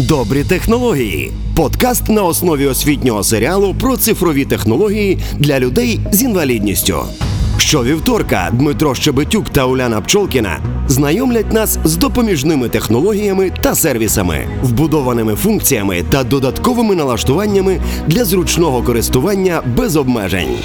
Добрі технології. Подкаст на основі освітнього серіалу про цифрові технології для людей з інвалідністю. Щовівторка Дмитро Щебетюк та Уляна Пчолкіна знайомлять нас з допоміжними технологіями та сервісами, вбудованими функціями та додатковими налаштуваннями для зручного користування без обмежень.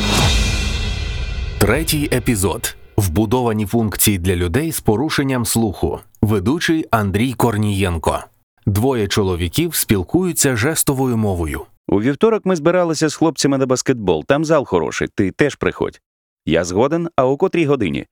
Третій епізод. Вбудовані функції для людей з порушенням слуху. Ведучий Андрій Корнієнко. Двоє чоловіків спілкуються жестовою мовою. У вівторок ми збиралися з хлопцями на баскетбол. Там зал хороший, ти теж приходь. Я згоден, а о котрій годині?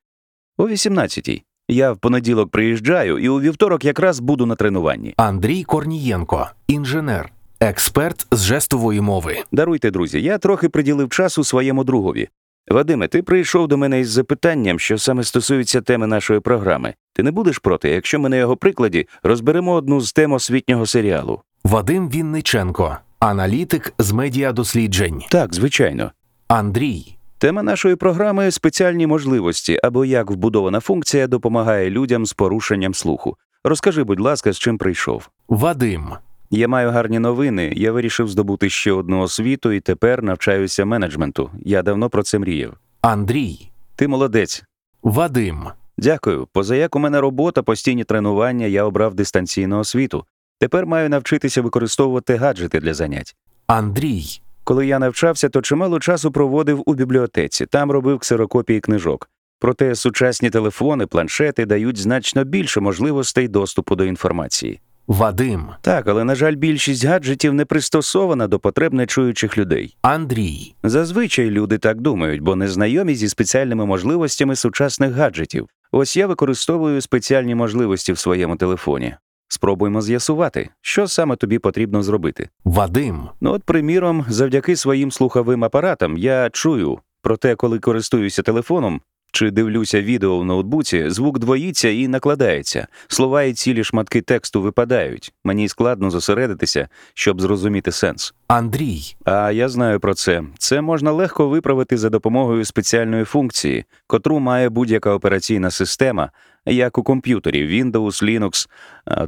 О 18-й. Я в понеділок приїжджаю і у вівторок якраз буду на тренуванні. Андрій Корнієнко, інженер, експерт з жестової мови. Даруйте, друзі, я трохи приділив часу своєму другові. Вадиме, ти прийшов до мене із запитанням, що саме стосується теми нашої програми. Ти не будеш проти, якщо ми на його прикладі розберемо одну з тем освітнього серіалу? Вадим Вінниченко, аналітик з медіадосліджень. Так, звичайно. Андрій. Тема нашої програми – спеціальні можливості, або як вбудована функція допомагає людям з порушенням слуху. Розкажи, будь ласка, з чим прийшов. Вадим. Я маю гарні новини. Я вирішив здобути ще одну освіту і тепер навчаюся менеджменту. Я давно про це мріяв. Андрій. Ти молодець. Вадим. Дякую. Позаяк у мене робота, постійні тренування, я обрав дистанційну освіту. Тепер маю навчитися використовувати гаджети для занять. Андрій. Коли я навчався, то чимало часу проводив у бібліотеці. Там робив ксерокопії книжок. Проте сучасні телефони, планшети дають значно більше можливостей доступу до інформації. Вадим. Так, але, на жаль, більшість гаджетів не пристосована до потреб нечуючих людей. Андрій. Зазвичай люди так думають, бо не знайомі зі спеціальними можливостями сучасних гаджетів. Ось я використовую спеціальні можливості в своєму телефоні. Спробуємо з'ясувати, що саме тобі потрібно зробити. Вадим. Ну от, приміром, завдяки своїм слуховим апаратам я чую. Проте, коли користуюся телефоном чи дивлюся відео в ноутбуці, звук двоїться і накладається. Слова і цілі шматки тексту випадають. Мені складно зосередитися, щоб зрозуміти сенс. Андрій. А я знаю про це. Це можна легко виправити за допомогою спеціальної функції, котру має будь-яка операційна система, як у комп'ютері Windows, Linux,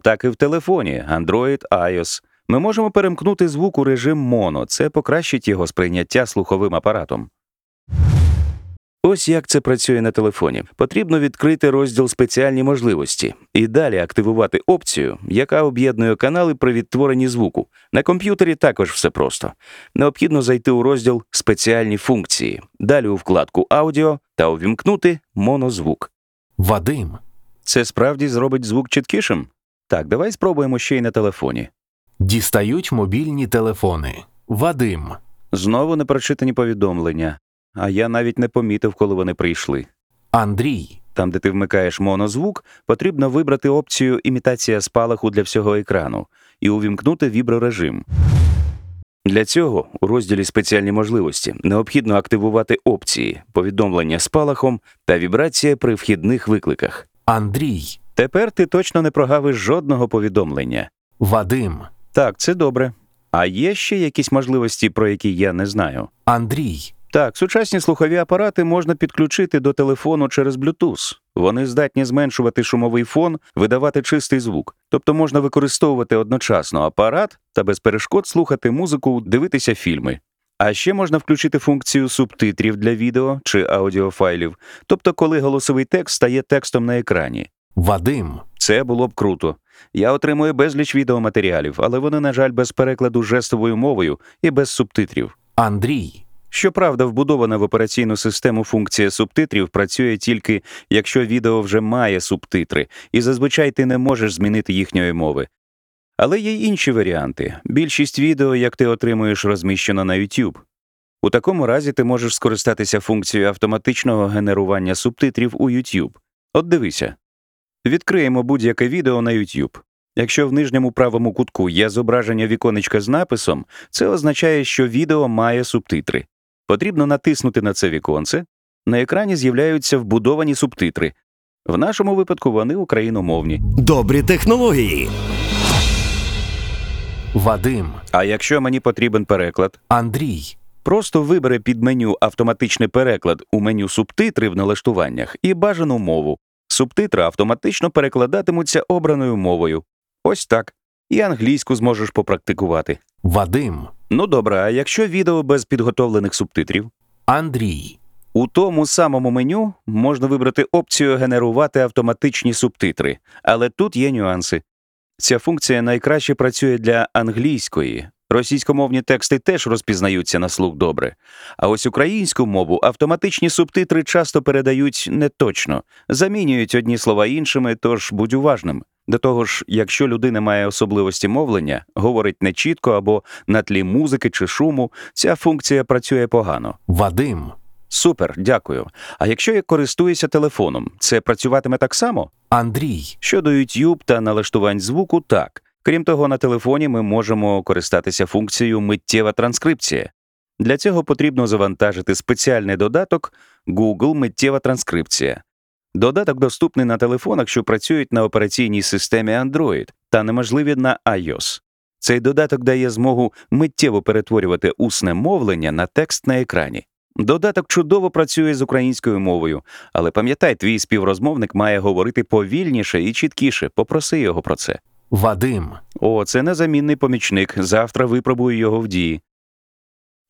так і в телефоні Android, iOS. Ми можемо перемкнути звук у режим моно. Це покращить його сприйняття слуховим апаратом. Ось як це працює на телефоні. Потрібно відкрити розділ «Спеціальні можливості» і далі активувати опцію, яка об'єднує канали при відтворенні звуку. На комп'ютері також все просто. Необхідно зайти у розділ «Спеціальні функції», далі у вкладку «Аудіо» та увімкнути «Монозвук». Вадим. Це справді зробить звук чіткішим? Так, давай спробуємо ще й на телефоні. Дістають мобільні телефони. Вадим. Знову непрочитані повідомлення. А я навіть не помітив, коли вони прийшли. Андрій. Там, де ти вмикаєш монозвук, потрібно вибрати опцію «Імітація спалаху для всього екрану» і увімкнути віброрежим. Для цього у розділі «Спеціальні можливості» необхідно активувати опції «Повідомлення спалахом» та «Вібрація при вхідних викликах». Андрій. Тепер ти точно не прогавиш жодного повідомлення. Вадим. Так, це добре. А є ще якісь можливості, про які я не знаю? Андрій. Так, сучасні слухові апарати можна підключити до телефону через Bluetooth. Вони здатні зменшувати шумовий фон, видавати чистий звук. Тобто можна використовувати одночасно апарат та без перешкод слухати музику, дивитися фільми. А ще можна включити функцію субтитрів для відео чи аудіофайлів. Тобто коли голосовий текст стає текстом на екрані. Вадим. Це було б круто. Я отримую безліч відеоматеріалів, але вони, на жаль, без перекладу жестовою мовою і без субтитрів. Андрій. Щоправда, вбудована в операційну систему функція субтитрів працює тільки, якщо відео вже має субтитри, і зазвичай ти не можеш змінити їхньої мови. Але є й інші варіанти. Більшість відео, як ти отримуєш, розміщено на YouTube. У такому разі ти можеш скористатися функцією автоматичного генерування субтитрів у YouTube. От дивися. Відкриємо будь-яке відео на YouTube. Якщо в нижньому правому кутку є зображення віконечка з написом, це означає, що відео має субтитри. Потрібно натиснути на це віконце. На екрані з'являються вбудовані субтитри. В нашому випадку вони україномовні. Добрі технології. Вадим. А якщо мені потрібен переклад? Андрій. Просто вибери під меню «Автоматичний переклад» у меню «Субтитри» в налаштуваннях і бажану мову. Субтитри автоматично перекладатимуться обраною мовою. Ось так. і англійську зможеш попрактикувати. Вадим. Ну добре, а якщо відео без підготовлених субтитрів? Андрій. У тому самому меню можна вибрати опцію «Генерувати автоматичні субтитри», але тут є нюанси. Ця функція найкраще працює для англійської. Російськомовні тексти теж розпізнаються на слух добре. А ось українську мову автоматичні субтитри часто передають неточно, замінюють одні слова іншими, тож будь уважним. До того ж, якщо людина має особливості мовлення, говорить нечітко або на тлі музики чи шуму, ця функція працює погано. Вадим. Супер, дякую. А якщо я користуюся телефоном, це працюватиме так само? Андрій. Щодо YouTube та налаштувань звуку, так. Крім того, на телефоні ми можемо користатися функцією «Миттєва транскрипція». Для цього потрібно завантажити спеціальний додаток «Google миттєва транскрипція». Додаток доступний на телефонах, що працюють на операційній системі Android та неможливі на iOS. Цей додаток дає змогу миттєво перетворювати усне мовлення на текст на екрані. Додаток чудово працює з українською мовою, але пам'ятай, твій співрозмовник має говорити повільніше і чіткіше, попроси його про це. Вадим. О, це незамінний помічник, завтра випробую його в Дії.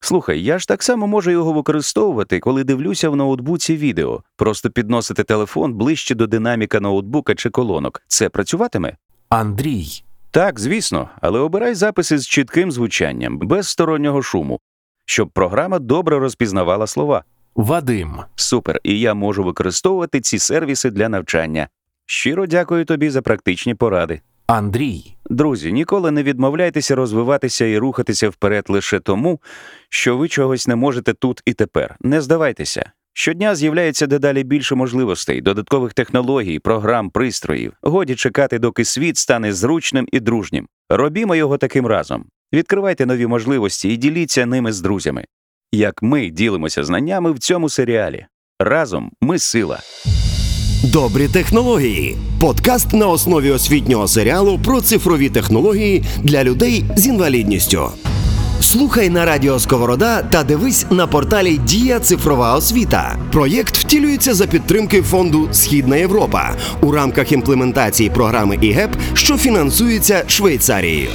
Слухай, я ж так само можу його використовувати, коли дивлюся в ноутбуці відео. Просто підносити телефон ближче до динаміка ноутбука чи колонок. Це працюватиме? Андрій. Так, звісно, але обирай записи з чітким звучанням, без стороннього шуму, щоб програма добре розпізнавала слова. Вадим. Супер, і я можу використовувати ці сервіси для навчання. Щиро дякую тобі за практичні поради. Андрій. Друзі, ніколи не відмовляйтеся розвиватися і рухатися вперед лише тому, що ви чогось не можете тут і тепер. Не здавайтеся. Щодня з'являється дедалі більше можливостей, додаткових технологій, програм, пристроїв. Годі чекати, доки світ стане зручним і дружнім. Робімо його таким разом. Відкривайте нові можливості і діліться ними з друзями. Як ми ділимося знаннями в цьому серіалі. Разом ми сила. Добрі технології. Подкаст на основі освітнього серіалу про цифрові технології для людей з інвалідністю. Слухай на радіо Сковорода та дивись на порталі «Дія. Цифрова освіта». Проєкт втілюється за підтримки фонду «Східна Європа» у рамках імплементації програми ІГЕП, що фінансується Швейцарією.